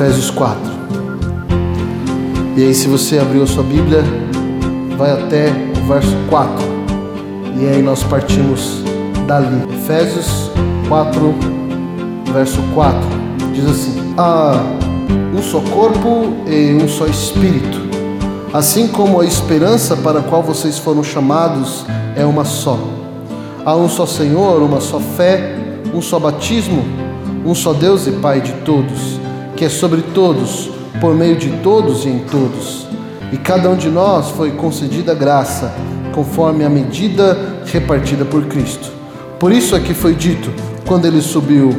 Efésios 4. E aí, se você abriu a sua Bíblia, vai até o verso 4. E aí nós partimos dali. Efésios 4, verso 4. Diz assim: há um só corpo e um só espírito, assim como a esperança para a qual vocês foram chamados é uma só. Há um só Senhor, uma só fé, um só batismo, um só Deus e Pai de todos, que é sobre todos, por meio de todos e em todos. E cada um de nós foi concedida graça, conforme a medida repartida por Cristo. Por isso é que foi dito, quando ele subiu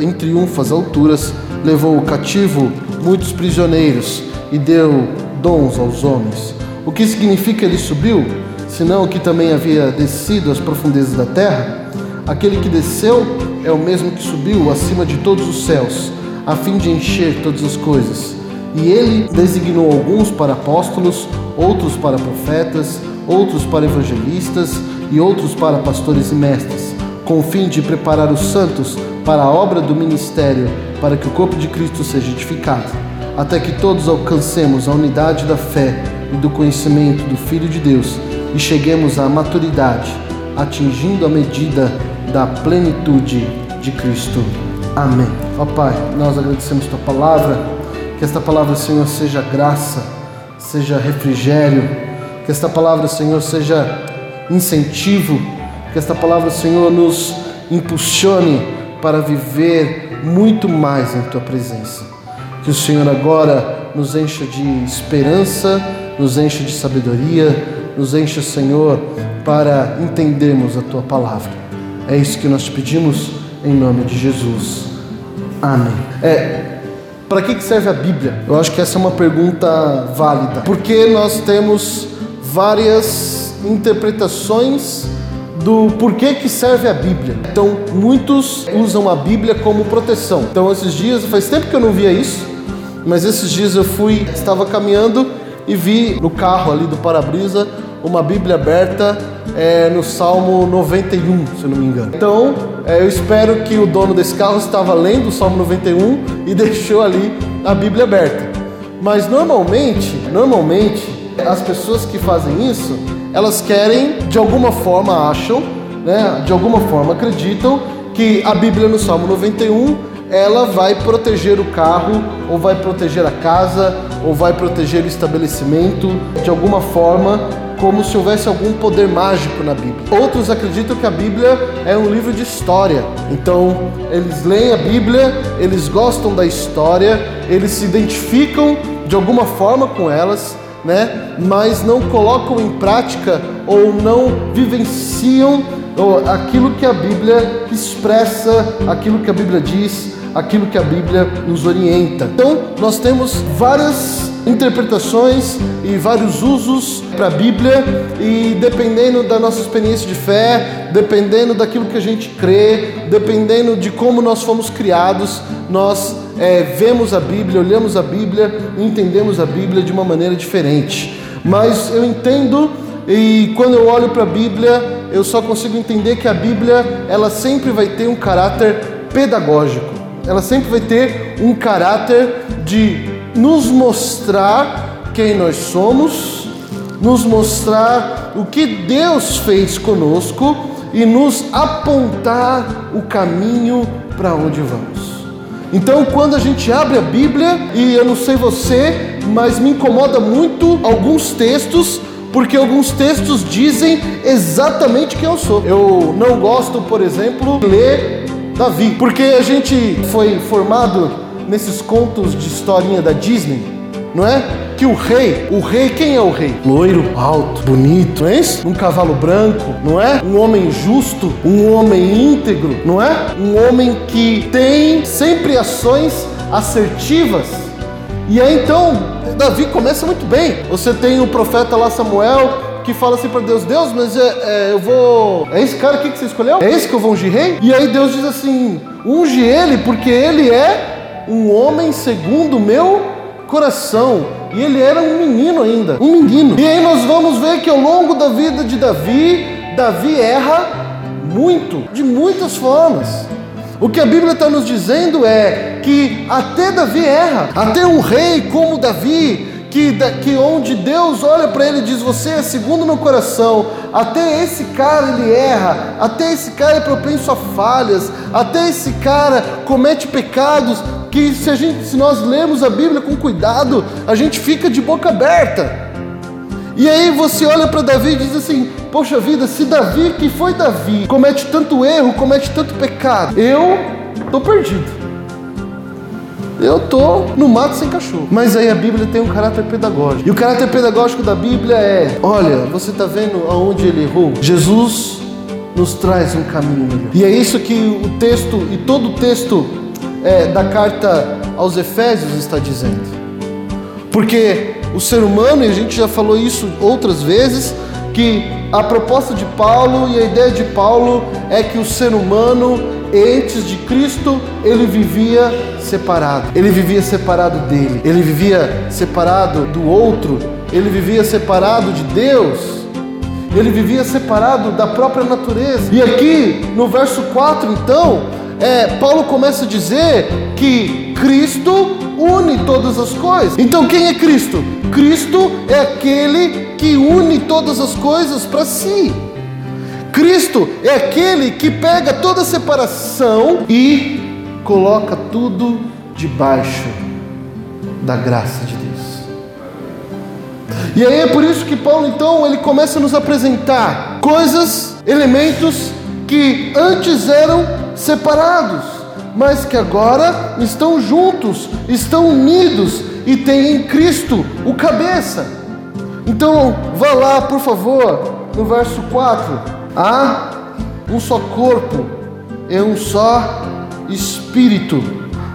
em triunfo às alturas, levou o cativo muitos prisioneiros e deu dons aos homens. O que significa ele subiu, senão que também havia descido às profundezas da terra? Aquele que desceu é o mesmo que subiu acima de todos os céus, a fim de encher todas as coisas. E ele designou alguns para apóstolos, outros para profetas, outros para evangelistas e outros para pastores e mestres, com o fim de preparar os santos para a obra do ministério, para que o corpo de Cristo seja edificado, até que todos alcancemos a unidade da fé e do conhecimento do Filho de Deus e cheguemos à maturidade, atingindo a medida da plenitude de Cristo. Amém. Ó Pai, nós agradecemos Tua palavra, que esta palavra, Senhor, seja graça, seja refrigério, que esta palavra, Senhor, seja incentivo, que esta palavra, Senhor, nos impulsione para viver muito mais em Tua presença. Que o Senhor agora nos encha de esperança, nos encha de sabedoria, nos encha, Senhor, para entendermos a Tua palavra. É isso que nós te pedimos em nome de Jesus. Amém. Para que serve a Bíblia? Eu acho que essa é uma pergunta válida, porque nós temos várias interpretações do porquê que serve a Bíblia. Então, muitos usam a Bíblia como proteção. Então, esses dias, faz tempo que eu não via isso, mas esses dias eu estava caminhando e vi no carro ali do para-brisa uma Bíblia aberta no Salmo 91, se eu não me engano. Então, eu espero que o dono desse carro estava lendo o Salmo 91 e deixou ali a Bíblia aberta. Mas normalmente, as pessoas que fazem isso, elas querem, de alguma forma acham, né? De alguma forma acreditam que a Bíblia no Salmo 91 ela vai proteger o carro, ou vai proteger a casa, ou vai proteger o estabelecimento, de alguma forma, como se houvesse algum poder mágico na Bíblia. Outros acreditam que a Bíblia é um livro de história. Então, eles leem a Bíblia, eles gostam da história, eles se identificam de alguma forma com elas, né? Mas não colocam em prática ou não vivenciam aquilo que a Bíblia expressa, aquilo que a Bíblia diz, aquilo que a Bíblia nos orienta. Então, nós temos várias interpretações e vários usos para a Bíblia, e dependendo da nossa experiência de fé, dependendo daquilo que a gente crê, dependendo de como nós fomos criados, nós vemos a Bíblia, olhamos a Bíblia, entendemos a Bíblia de uma maneira diferente. Mas eu entendo, e quando eu olho para a Bíblia, eu só consigo entender que a Bíblia, ela sempre vai ter um caráter pedagógico. Ela sempre vai ter um caráter de nos mostrar quem nós somos, nos mostrar o que Deus fez conosco e nos apontar o caminho para onde vamos. Então, quando a gente abre a Bíblia, e eu não sei você, mas me incomoda muito alguns textos, porque alguns textos dizem exatamente quem eu sou. Eu não gosto, por exemplo, de ler Davi, porque a gente foi formado nesses contos de historinha da Disney, não é? Que o rei, quem é o rei? Loiro, alto, bonito, não é isso? Um cavalo branco, não é? Um homem justo, um homem íntegro, não é? Um homem que tem sempre ações assertivas. E aí então Davi começa muito bem. Você tem o profeta lá Samuel que fala assim para Deus: Deus, mas eu vou... É esse cara aqui que você escolheu? É esse que eu vou ungir rei? E aí Deus diz assim: unge ele, porque ele é um homem segundo o meu coração. E ele era um menino ainda. Um menino. E aí nós vamos ver que ao longo da vida de Davi, Davi erra muito, de muitas formas. O que a Bíblia está nos dizendo é que até Davi erra, até um rei como Davi, que onde Deus olha para ele e diz, você é segundo no coração, até esse cara ele erra, até esse cara é propenso a falhas, até esse cara comete pecados, que se nós lemos a Bíblia com cuidado, a gente fica de boca aberta. E aí você olha para Davi e diz assim, poxa vida, se Davi, que foi Davi, comete tanto erro, comete tanto pecado, eu tô perdido. Eu tô no mato sem cachorro. Mas aí a Bíblia tem um caráter pedagógico. E o caráter pedagógico da Bíblia é, olha, você tá vendo aonde ele errou? Jesus nos traz um caminho melhor. E é isso que o texto, e todo o texto da carta aos Efésios está dizendo. Porque o ser humano, e a gente já falou isso outras vezes, que a proposta de Paulo e a ideia de Paulo é que o ser humano, antes de Cristo, ele vivia separado. Ele vivia separado dele. Ele vivia separado do outro. Ele vivia separado de Deus. Ele vivia separado da própria natureza. E aqui, no verso 4, então, Paulo começa a dizer que Cristo une todas as coisas. Então, quem é Cristo? Cristo é aquele que une todas as coisas para si. Cristo é aquele que pega toda a separação e coloca tudo debaixo da graça de Deus. E aí é por isso que Paulo, então, ele começa a nos apresentar coisas, elementos que antes eram separados, mas que agora estão juntos, estão unidos e têm em Cristo o cabeça. Então, vá lá, por favor, no verso 4. Há um só corpo e um só espírito,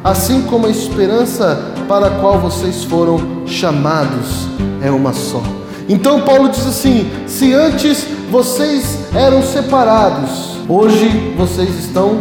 assim como a esperança para a qual vocês foram chamados é uma só. Então Paulo diz assim, se antes vocês eram separados, hoje vocês estão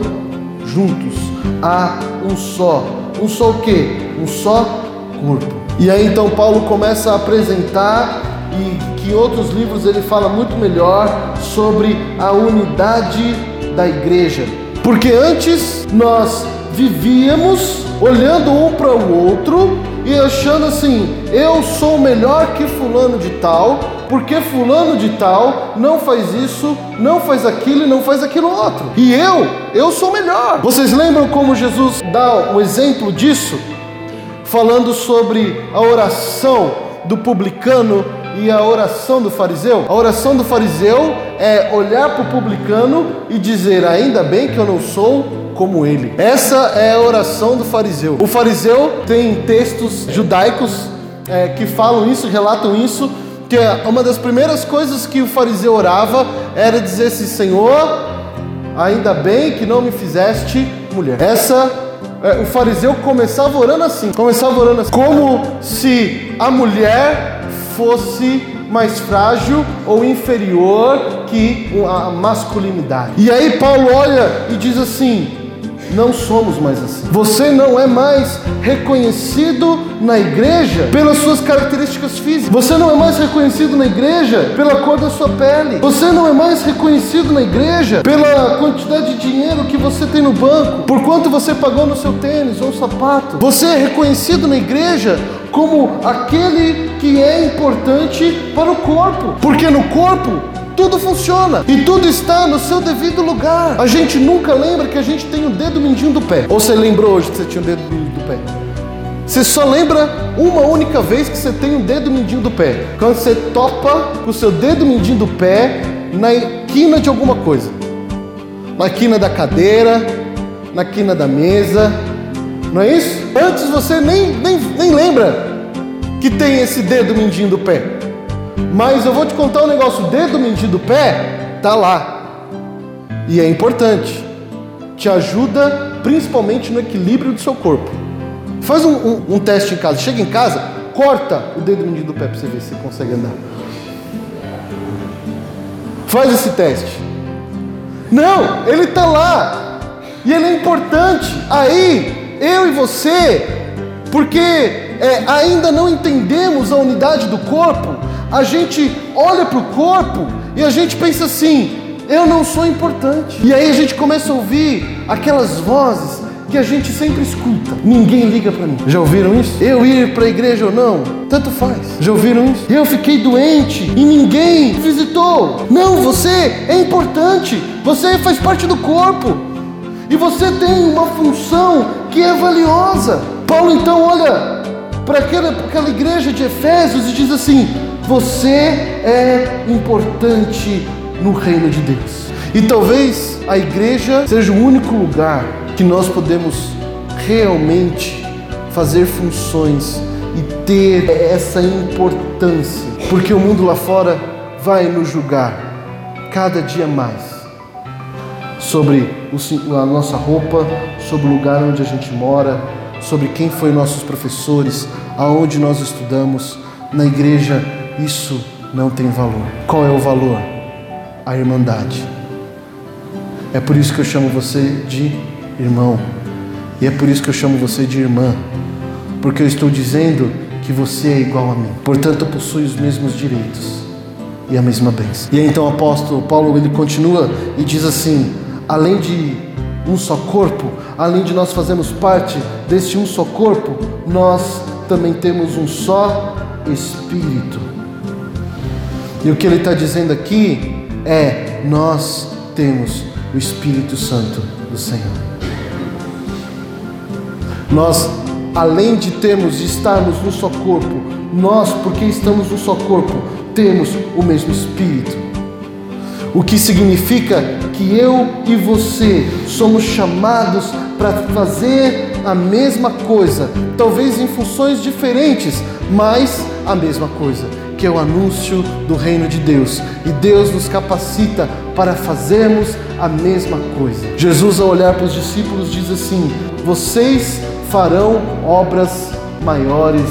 juntos. Há um só o quê? Um só corpo. E aí então Paulo começa a apresentar, e que em outros livros ele fala muito melhor sobre a unidade da igreja. Porque antes nós vivíamos olhando um para o outro e achando assim, eu sou melhor que fulano de tal, porque fulano de tal não faz isso, não faz aquilo e não faz aquilo outro. E eu sou melhor. Vocês lembram como Jesus dá um exemplo disso? Falando sobre a oração do publicano e a oração do fariseu. A oração do fariseu é olhar para o publicano e dizer, ainda bem que eu não sou como ele. Essa é a oração do fariseu. O fariseu tem textos judaicos que falam isso, relatam isso, que uma das primeiras coisas que o fariseu orava era dizer assim, Senhor, ainda bem que não me fizeste mulher. O fariseu começava orando assim, como se a mulher fosse mais frágil ou inferior que a masculinidade. E aí Paulo olha e diz assim, não somos mais assim. Você não é mais reconhecido na igreja pelas suas características físicas. Você não é mais reconhecido na igreja pela cor da sua pele. Você não é mais reconhecido na igreja pela quantidade de dinheiro que você tem no banco, por quanto você pagou no seu tênis ou sapato. Você é reconhecido na igreja como aquele que é importante para o corpo. Porque no corpo tudo funciona e tudo está no seu devido lugar. A gente nunca lembra que a gente tem o dedo mindinho do pé. Ou você lembrou hoje que você tinha o dedo mindinho do pé? Você só lembra uma única vez que você tem o dedo mindinho do pé. Quando você topa com o seu dedo mindinho do pé na quina de alguma coisa. Na quina da cadeira, na quina da mesa. Não é isso? Antes você nem lembra que tem esse dedo mindinho do pé. Mas eu vou te contar um negócio, o dedo mindinho do pé tá lá. E é importante. Te ajuda principalmente no equilíbrio do seu corpo. Faz um teste em casa. Chega em casa, corta o dedo mindinho do pé para você ver se você consegue andar. Faz esse teste. Não, ele tá lá. E ele é importante. Aí, eu e você, porque ainda não entendemos a unidade do corpo, a gente olha para o corpo e a gente pensa assim, eu não sou importante. E aí a gente começa a ouvir aquelas vozes que a gente sempre escuta: ninguém liga pra mim. Já ouviram isso? Eu ir pra igreja ou não, tanto faz. Já ouviram isso? Eu fiquei doente e ninguém visitou. Não, você é importante. Você faz parte do corpo. E você tem uma função que é valiosa. Paulo então olha para aquela igreja de Efésios e diz assim: você é importante no reino de Deus. E talvez a igreja seja o único lugar que nós podemos realmente fazer funções e ter essa importância, porque o mundo lá fora vai nos julgar cada dia mais sobre a nossa roupa, sobre o lugar onde a gente mora, sobre quem foi nossos professores, aonde nós estudamos. Na igreja isso não tem valor. Qual é o valor? A irmandade. É por isso que eu chamo você de irmão. E é por isso que eu chamo você de irmã. Porque eu estou dizendo que você é igual a mim. Portanto, possui os mesmos direitos e a mesma bênção. E aí, então, o apóstolo Paulo, ele continua e diz assim: além de um só corpo, além de nós fazermos parte deste um só corpo, nós também temos um só Espírito. E o que ele está dizendo aqui é: nós temos o Espírito Santo do Senhor. Nós, além de termos e estarmos no só corpo, nós, porque estamos no só corpo, temos o mesmo Espírito. O que significa que eu e você somos chamados para fazer a mesma coisa, talvez em funções diferentes, mas a mesma coisa, que é o anúncio do reino de Deus. E Deus nos capacita para fazermos a mesma coisa. Jesus, ao olhar para os discípulos, diz assim: vocês farão obras maiores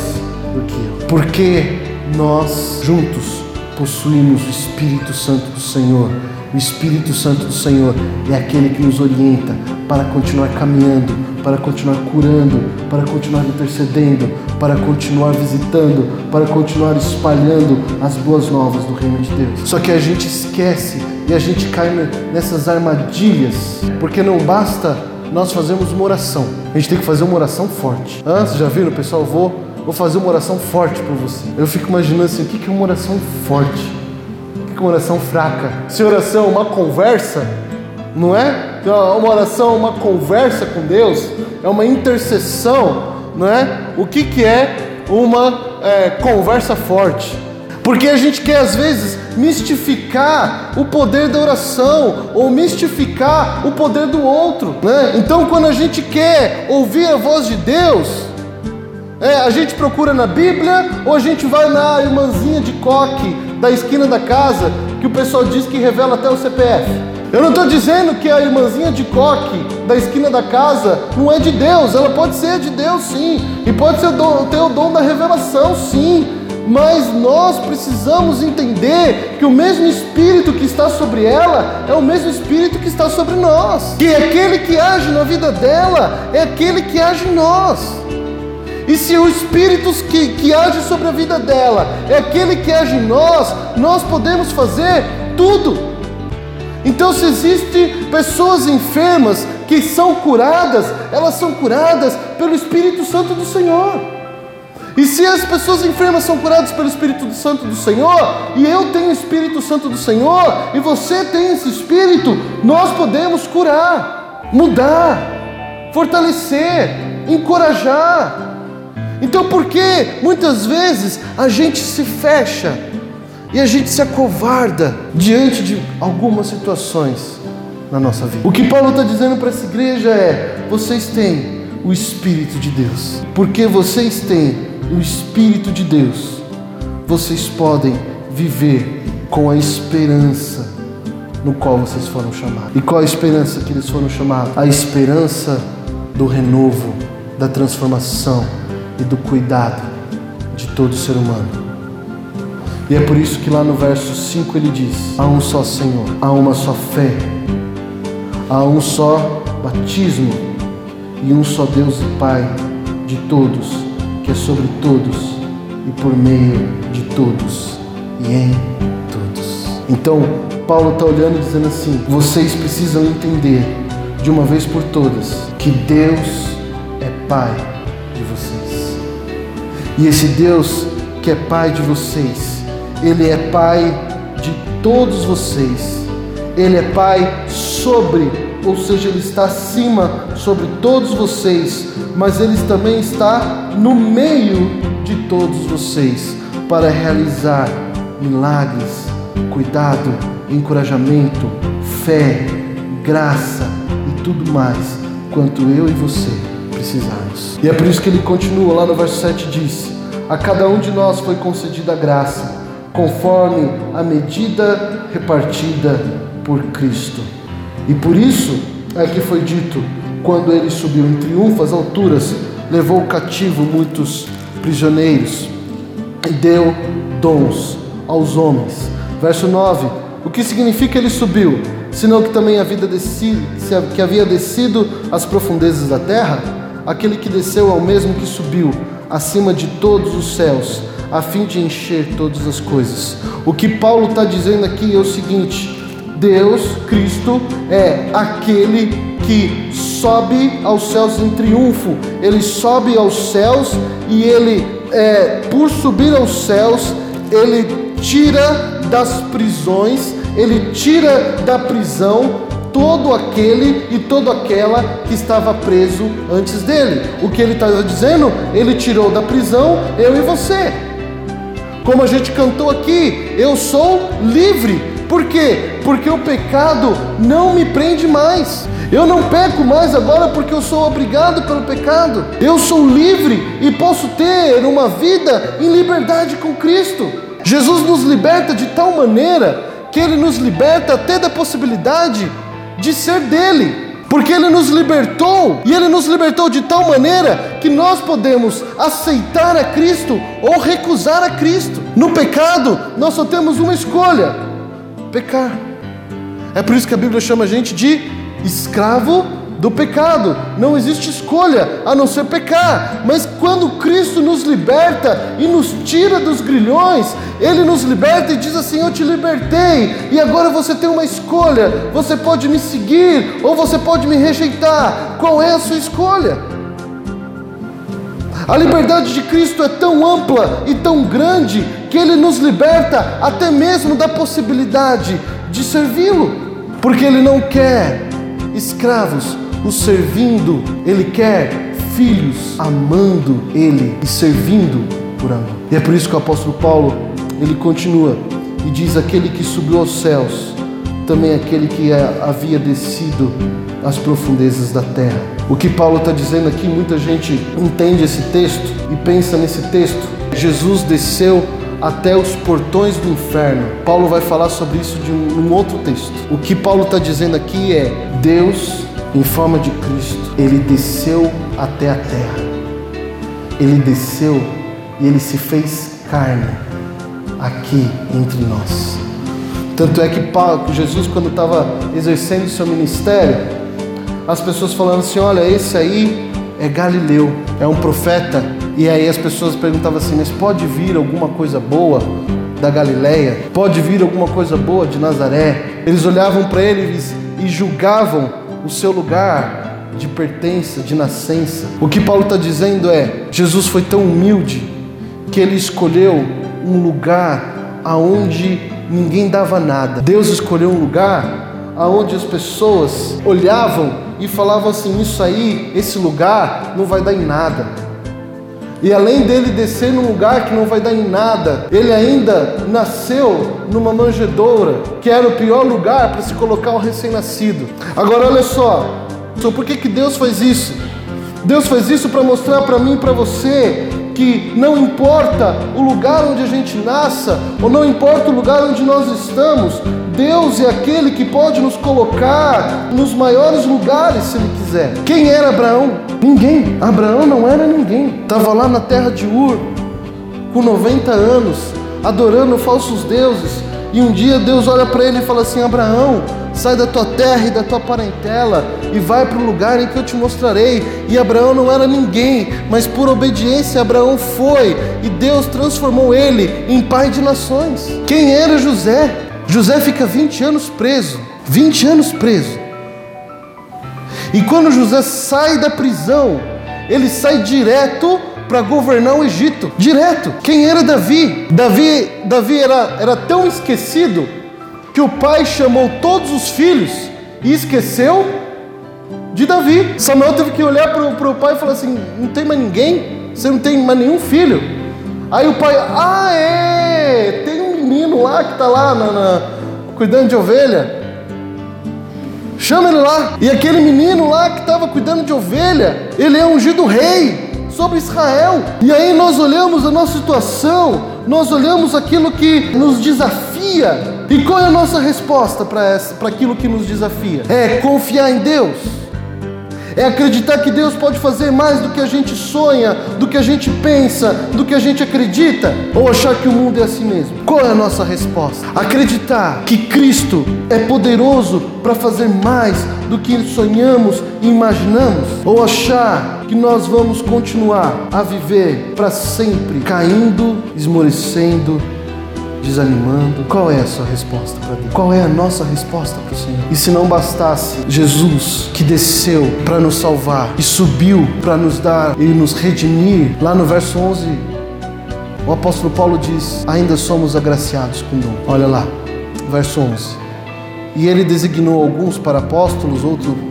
do que eu, porque nós juntos possuímos o Espírito Santo do Senhor. O Espírito Santo do Senhor é aquele que nos orienta para continuar caminhando, para continuar curando, para continuar intercedendo, para continuar visitando, para continuar espalhando as boas novas do reino de Deus. Só que a gente esquece e a gente cai nessas armadilhas, porque não basta nós fazermos uma oração, a gente tem que fazer uma oração forte. Vocês já viram, pessoal? Vou fazer uma oração forte por você. Eu fico imaginando assim: o que é uma oração forte? O que é uma oração fraca? Se oração é uma conversa, não é? Uma oração é uma conversa com Deus, é uma intercessão, não é? O que é uma conversa forte? Porque a gente quer, às vezes, mistificar o poder da oração ou mistificar o poder do outro, né? Então, quando a gente quer ouvir a voz de Deus, a gente procura na Bíblia ou a gente vai na irmãzinha de coque da esquina da casa, que o pessoal diz que revela até o CPF. Eu não estou dizendo que a irmãzinha de coque da esquina da casa não é de Deus. Ela pode ser de Deus, sim, e pode ter o dom da revelação, sim. Mas nós precisamos entender que o mesmo Espírito que está sobre ela é o mesmo Espírito que está sobre nós. Que aquele que age na vida dela é aquele que age em nós. E se o Espírito que age sobre a vida dela é aquele que age em nós, nós podemos fazer tudo. Então, se existem pessoas enfermas que são curadas, elas são curadas pelo Espírito Santo do Senhor. E se as pessoas enfermas são curadas pelo Espírito Santo do Senhor, e eu tenho o Espírito Santo do Senhor, e você tem esse Espírito, nós podemos curar, mudar, fortalecer, encorajar. Então, por que muitas vezes a gente se fecha e a gente se acovarda diante de algumas situações na nossa vida? O que Paulo está dizendo para essa igreja é: vocês têm o Espírito de Deus. Porque vocês têm o Espírito de Deus, vocês podem viver com a esperança no qual vocês foram chamados. E qual a esperança que eles foram chamados? A esperança do renovo, da transformação e do cuidado de todo ser humano. E é por isso que lá no verso 5 ele diz: há um só Senhor, há uma só fé, há um só batismo e um só Deus e Pai de todos, que é sobre todos e por meio de todos e em todos. Então, Paulo está olhando dizendo assim: vocês precisam entender de uma vez por todas que Deus é Pai de vocês. E esse Deus que é Pai de vocês, Ele é Pai de todos vocês. Ele é Pai sobre, ou seja, Ele está acima sobre todos vocês, mas Ele também está no meio de todos vocês para realizar milagres, cuidado, encorajamento, fé, graça e tudo mais, quanto eu e você precisarmos. E é por isso que ele continua lá no verso 7, diz: a cada um de nós foi concedida a graça, conforme a medida repartida por Cristo. E por isso é que foi dito, quando ele subiu em triunfo às alturas, levou cativo muitos prisioneiros e deu dons aos homens. Verso 9, o que significa ele subiu, senão que também havia descido às profundezas da terra? Aquele que desceu é o mesmo que subiu acima de todos os céus, a fim de encher todas as coisas. O que Paulo está dizendo aqui é o seguinte: Deus, Cristo, é aquele que sobe aos céus em triunfo. Ele sobe aos céus e ele, por subir aos céus, ele tira das prisões, ele tira da prisão todo aquele e toda aquela que estava preso antes dele. O que ele estava dizendo? Ele tirou da prisão eu e você. Como a gente cantou aqui, eu sou livre. Por quê? Porque o pecado não me prende mais. Eu não peco mais agora porque eu sou obrigado pelo pecado. Eu sou livre e posso ter uma vida em liberdade com Cristo. Jesus nos liberta de tal maneira que Ele nos liberta até da possibilidade de ser dele. Porque Ele nos libertou, e Ele nos libertou de tal maneira que nós podemos aceitar a Cristo ou recusar a Cristo. No pecado, nós só temos uma escolha: pecar. É por isso que a Bíblia chama a gente de escravo do pecado. Não existe escolha a não ser pecar. Mas quando Cristo nos liberta e nos tira dos grilhões, Ele nos liberta e diz assim: eu te libertei, e agora você tem uma escolha. Você pode me seguir ou você pode me rejeitar. Qual é a sua escolha? A liberdade de Cristo é tão ampla e tão grande que Ele nos liberta até mesmo da possibilidade de servi-lo, porque Ele não quer escravos o servindo, Ele quer filhos amando Ele e servindo por amor. E é por isso que o apóstolo Paulo, ele continua e diz: aquele que subiu aos céus, também aquele que havia descido às profundezas da terra. O que Paulo está dizendo aqui, muita gente entende esse texto e pensa nesse texto: Jesus desceu até os portões do inferno. Paulo vai falar sobre isso de um outro texto. O que Paulo está dizendo aqui é: Deus, em forma de Cristo, Ele desceu até a terra. Ele desceu e Ele se fez carne aqui entre nós. Tanto é que Jesus, quando estava exercendo o seu ministério, as pessoas falavam assim: olha, esse aí é Galileu, é um profeta. E aí as pessoas perguntavam assim: mas pode vir alguma coisa boa da Galileia? Pode vir alguma coisa boa de Nazaré? Eles olhavam para ele e julgavam o seu lugar de pertença, de nascença. O que Paulo está dizendo é: Jesus foi tão humilde que Ele escolheu um lugar aonde ninguém dava nada. Deus escolheu um lugar aonde as pessoas olhavam e falavam assim: isso aí, esse lugar não vai dar em nada. E além dele descer num lugar que não vai dar em nada, ele ainda nasceu numa manjedoura, que era o pior lugar para se colocar um recém-nascido. Agora olha só por que Deus faz isso? Deus faz isso para mostrar para mim e para você que não importa o lugar onde a gente nasça, ou não importa o lugar onde nós estamos, Deus é aquele que pode nos colocar nos maiores lugares se Ele quiser. Quem era Abraão? Ninguém. Abraão não era ninguém. Estava lá na terra de Ur, com 90 anos, adorando falsos deuses, e um dia Deus olha para ele e fala assim: Abraão, sai da tua terra e da tua parentela e vai para o lugar em que eu te mostrarei. E Abraão não era ninguém, mas por obediência Abraão foi, e Deus transformou ele em pai de nações. Quem era José? José fica 20 anos preso. 20 anos preso. E quando José sai da prisão, ele sai direto para governar o Egito. Direto. Quem era Davi? Davi era tão esquecido que o pai chamou todos os filhos e esqueceu de Davi. Samuel teve que olhar para o pai e falar assim: não tem mais ninguém? Você não tem mais nenhum filho? Aí o pai: ah, é, tem um menino lá que está lá cuidando de ovelha. Chama ele lá. E aquele menino lá que estava cuidando de ovelha, ele é ungido rei sobre Israel. E aí nós olhamos a nossa situação, nós olhamos aquilo que nos desafia. E qual é a nossa resposta para aquilo que nos desafia? É confiar em Deus. É acreditar que Deus pode fazer mais do que a gente sonha, do que a gente pensa, do que a gente acredita. Ou achar que o mundo é assim mesmo. Qual é a nossa resposta? Acreditar que Cristo é poderoso para fazer mais do que sonhamos e imaginamos. Ou achar que nós vamos continuar a viver para sempre, caindo, esmorecendo, desanimando. Qual é a sua resposta para Deus? Qual é a nossa resposta para o Senhor? E se não bastasse Jesus, que desceu para nos salvar e subiu para nos dar e nos redimir, lá no verso 11, o apóstolo Paulo diz: ainda somos agraciados com dom. Olha lá, verso 11. E ele designou alguns para apóstolos,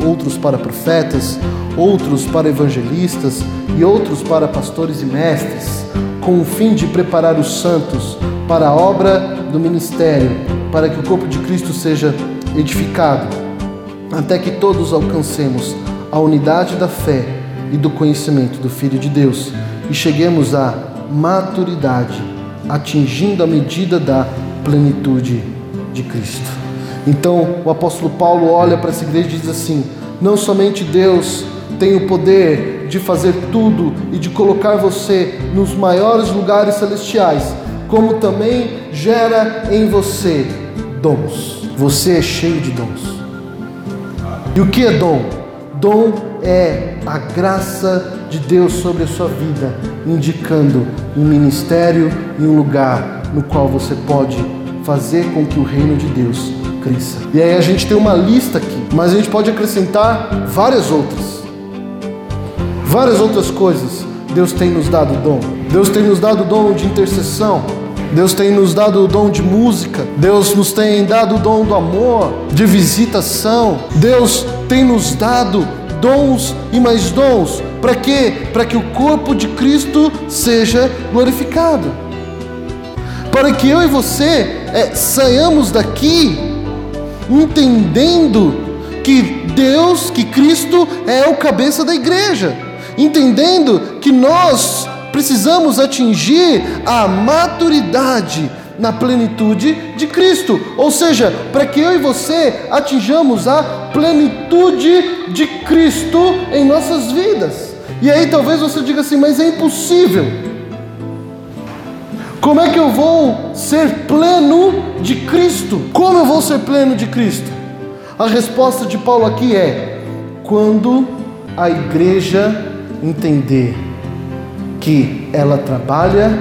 outros para profetas, outros para evangelistas e outros para pastores e mestres, com o fim de preparar os santos para a obra do ministério, para que o corpo de Cristo seja edificado, até que todos alcancemos a unidade da fé e do conhecimento do Filho de Deus e cheguemos à maturidade, atingindo a medida da plenitude de Cristo. Então o apóstolo Paulo olha para essa igreja e diz assim: não somente Deus tem o poder de fazer tudo e de colocar você nos maiores lugares celestiais, como também gera em você dons. Você é cheio de dons. E o que é dom? Dom é a graça de Deus sobre a sua vida, indicando um ministério e um lugar no qual você pode fazer com que o reino de Deus cresça. E aí a gente tem uma lista aqui, mas a gente pode acrescentar várias outras. Várias outras coisas. Deus tem nos dado dom. Deus tem nos dado o dom de intercessão. Deus tem nos dado o dom de música. Deus nos tem dado o dom do amor, de visitação. Deus tem nos dado dons e mais dons. Para quê? Para que o corpo de Cristo seja glorificado. Para que eu e você saiamos daqui entendendo que Deus, que Cristo é o cabeça da igreja. Entendendo que nós precisamos atingir a maturidade na plenitude de Cristo. Ou seja, para que eu e você atinjamos a plenitude de Cristo em nossas vidas. E aí talvez você diga assim: mas é impossível. Como é que eu vou ser pleno de Cristo? Como eu vou ser pleno de Cristo? A resposta de Paulo aqui é: quando a igreja entender que ela trabalha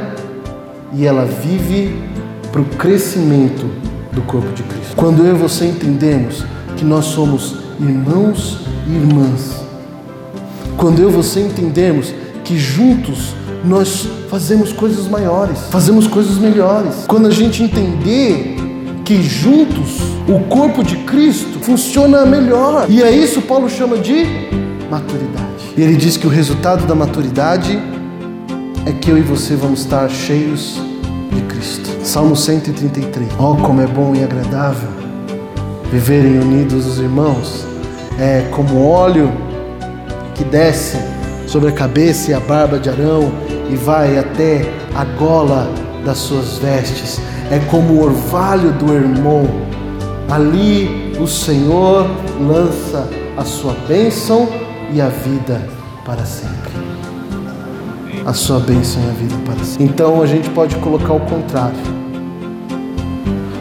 e ela vive para o crescimento do corpo de Cristo. Quando eu e você entendemos que nós somos irmãos e irmãs, quando eu e você entendemos que juntos nós fazemos coisas maiores, fazemos coisas melhores, quando a gente entender que juntos o corpo de Cristo funciona melhor, e é isso que Paulo chama de maturidade. E ele diz que o resultado da maturidade é que eu e você vamos estar cheios de Cristo. Salmo 133. Oh, como é bom e agradável viverem unidos os irmãos. É como óleo que desce sobre a cabeça e a barba de Arão e vai até a gola das suas vestes. É como o orvalho do Hermon. Ali o Senhor lança a sua bênção e a vida para sempre. A sua bênção e a vida para si. Então a gente pode colocar o contrário.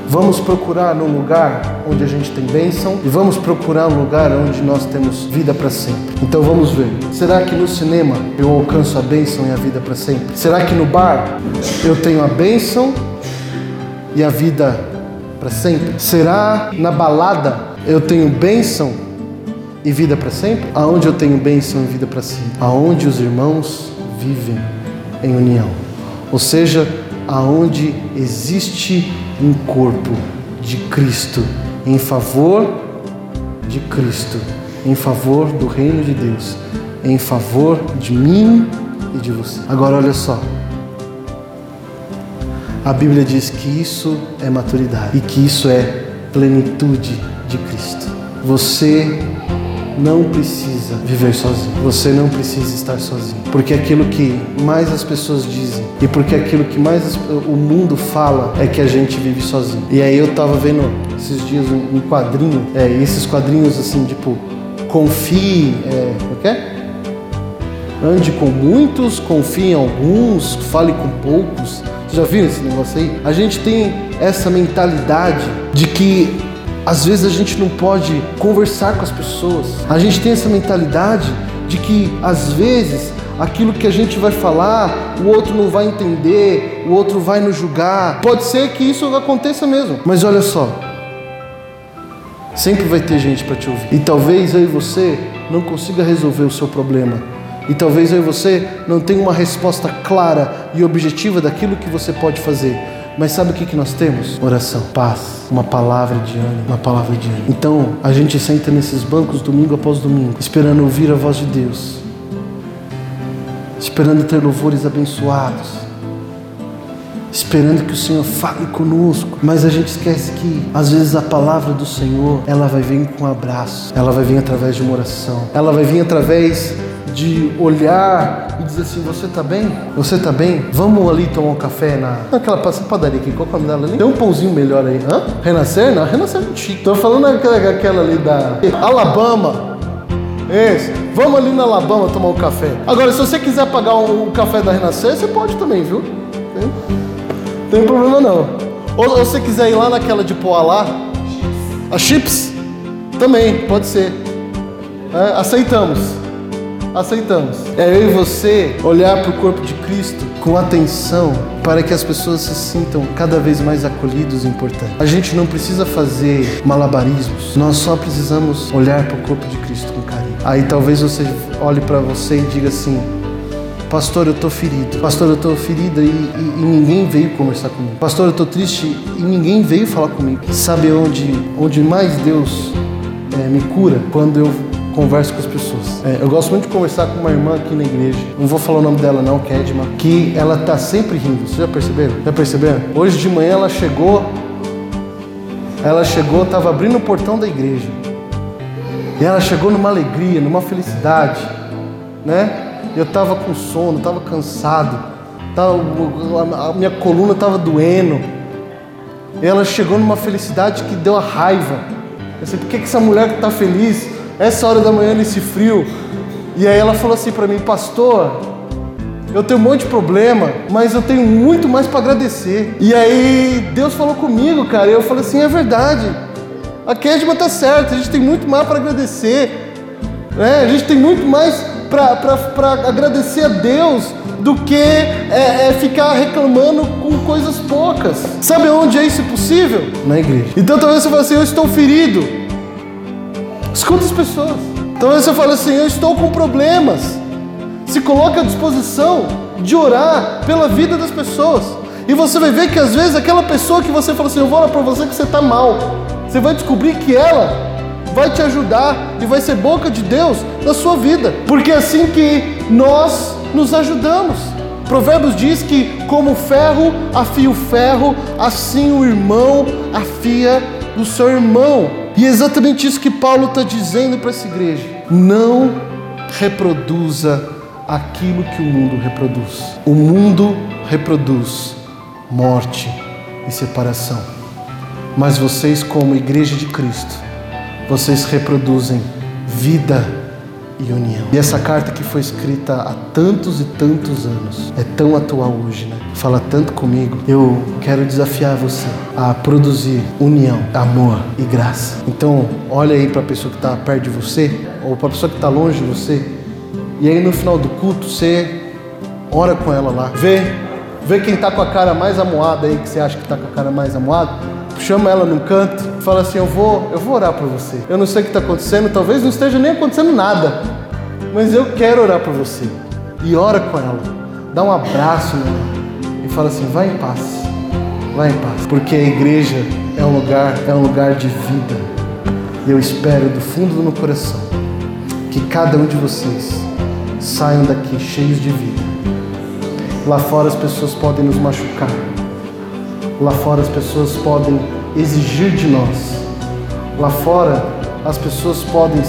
Vamos procurar num lugar onde a gente tem bênção e vamos procurar um lugar onde nós temos vida para sempre. Então vamos ver. Será que no cinema eu alcanço a bênção e a vida para sempre? Será que no bar eu tenho a bênção e a vida para sempre? Será na balada eu tenho bênção e vida para sempre? Aonde eu tenho bênção e vida para sempre? Aonde os irmãos vivem em união. Ou seja, aonde existe um corpo de Cristo, em favor de Cristo, em favor do reino de Deus, em favor de mim e de você. Agora olha só, a Bíblia diz que isso é maturidade e que isso é plenitude de Cristo. Você não precisa viver sozinho, você não precisa estar sozinho, porque aquilo que mais as pessoas dizem e porque aquilo que mais o mundo fala é que a gente vive sozinho. E aí eu tava vendo esses dias um quadrinho, esses quadrinhos assim, tipo, confie, ande com muitos, confie em alguns, fale com poucos. Vocês já viram esse negócio aí? A gente tem essa mentalidade de que às vezes a gente não pode conversar com as pessoas. A gente tem essa mentalidade de que às vezes aquilo que a gente vai falar, o outro não vai entender, o outro vai nos julgar. Pode ser que isso aconteça mesmo. Mas olha só, sempre vai ter gente para te ouvir. E talvez eu e você não consiga resolver o seu problema. E talvez eu e você não tenha uma resposta clara e objetiva daquilo que você pode fazer. Mas sabe o que nós temos? Oração, paz, uma palavra de ânimo, uma palavra de ânimo. Então, a gente senta nesses bancos domingo após domingo, esperando ouvir a voz de Deus, esperando ter louvores abençoados, esperando que o Senhor fale conosco. Mas a gente esquece que, às vezes, a palavra do Senhor, ela vai vir com um abraço, ela vai vir através de uma oração, ela vai vir através de olhar e dizer assim, você tá bem? Você tá bem? Vamos ali tomar um café naquela padaria aqui, qual é o nome dela ali? Tem um pãozinho melhor aí, hã? Renascer? Não, Renascer é muito chique. Tô falando aquela ali da Alabama. Esse. Vamos ali na Alabama tomar um café. Agora, se você quiser pagar um café da Renascer, você pode também, viu? Não tem problema não. Ou se você quiser ir lá naquela de Poalá, a Chips, também, pode ser. É, aceitamos. É eu e você olhar para o corpo de Cristo com atenção para que as pessoas se sintam cada vez mais acolhidos e importantes. A gente não precisa fazer malabarismos, nós só precisamos olhar para o corpo de Cristo com carinho. Aí talvez você olhe para você e diga assim, pastor, eu tô ferido. Pastor, eu tô ferida e ninguém veio conversar comigo. Pastor, eu tô triste e ninguém veio falar comigo. Sabe onde mais Deus me cura? Quando eu converso com as pessoas. Eu gosto muito de conversar com uma irmã aqui na igreja. Não vou falar o nome dela não, Kedma. Que ela tá sempre rindo. Vocês já perceberam? Hoje de manhã ela chegou. Tava abrindo o portão da igreja. E ela chegou numa alegria, numa felicidade. Né? Eu tava com sono, tava cansado. A minha coluna tava doendo. E ela chegou numa felicidade que deu a raiva. Eu sei, por que essa mulher que tá feliz essa hora da manhã nesse frio? E aí ela falou assim pra mim, pastor, eu tenho um monte de problema, mas eu tenho muito mais pra agradecer. E aí Deus falou comigo, cara, e eu falei assim, é verdade, a Kedma tá certa, a gente tem muito mais pra agradecer, né? A gente tem muito mais pra agradecer a Deus do que ficar reclamando com coisas poucas. Sabe onde é isso possível? Na igreja. Então talvez você fale assim, eu estou ferido. Escuta as pessoas. Então você fala assim, eu estou com problemas. Se coloca à disposição de orar pela vida das pessoas. E você vai ver que às vezes aquela pessoa que você fala assim, eu vou orar para você que você está mal. Você vai descobrir que ela vai te ajudar e vai ser boca de Deus na sua vida. Porque é assim que nós nos ajudamos. Provérbios diz que como o ferro afia o ferro, assim o irmão afia o seu irmão. E é exatamente isso que Paulo está dizendo para essa igreja. Não reproduza aquilo que o mundo reproduz. O mundo reproduz morte e separação. Mas vocês, como igreja de Cristo, vocês reproduzem vida e união. E essa carta que foi escrita há tantos e tantos anos, é tão atual hoje, né? Fala tanto comigo. Eu quero desafiar você a produzir união, amor e graça. Então, olha aí para a pessoa que está perto de você ou para a pessoa que está longe de você. E aí no final do culto você ora com ela lá. Vê quem está com a cara mais amuada aí, que você acha que está com a cara mais amuada. chama ela num canto, fala assim, eu vou orar por você. Eu não sei o que está acontecendo, talvez não esteja nem acontecendo nada, mas eu quero orar por você. E ora com ela, dá um abraço nela e fala assim, vai em paz, vai em paz. Porque a igreja é um lugar de vida. E eu espero do fundo do meu coração que cada um de vocês saiam daqui cheios de vida. Lá fora as pessoas podem nos machucar. Lá fora as pessoas podem exigir de nós. Lá fora as pessoas podem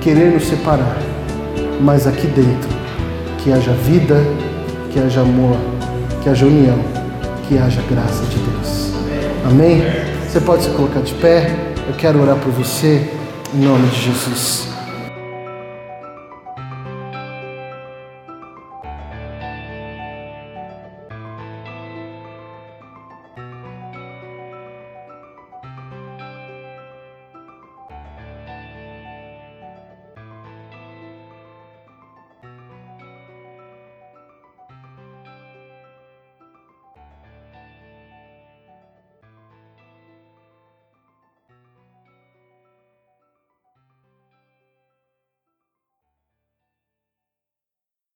querer nos separar. Mas aqui dentro, que haja vida, que haja amor, que haja união, que haja graça de Deus. Amém? Você pode se colocar de pé. Eu quero orar por você em nome de Jesus.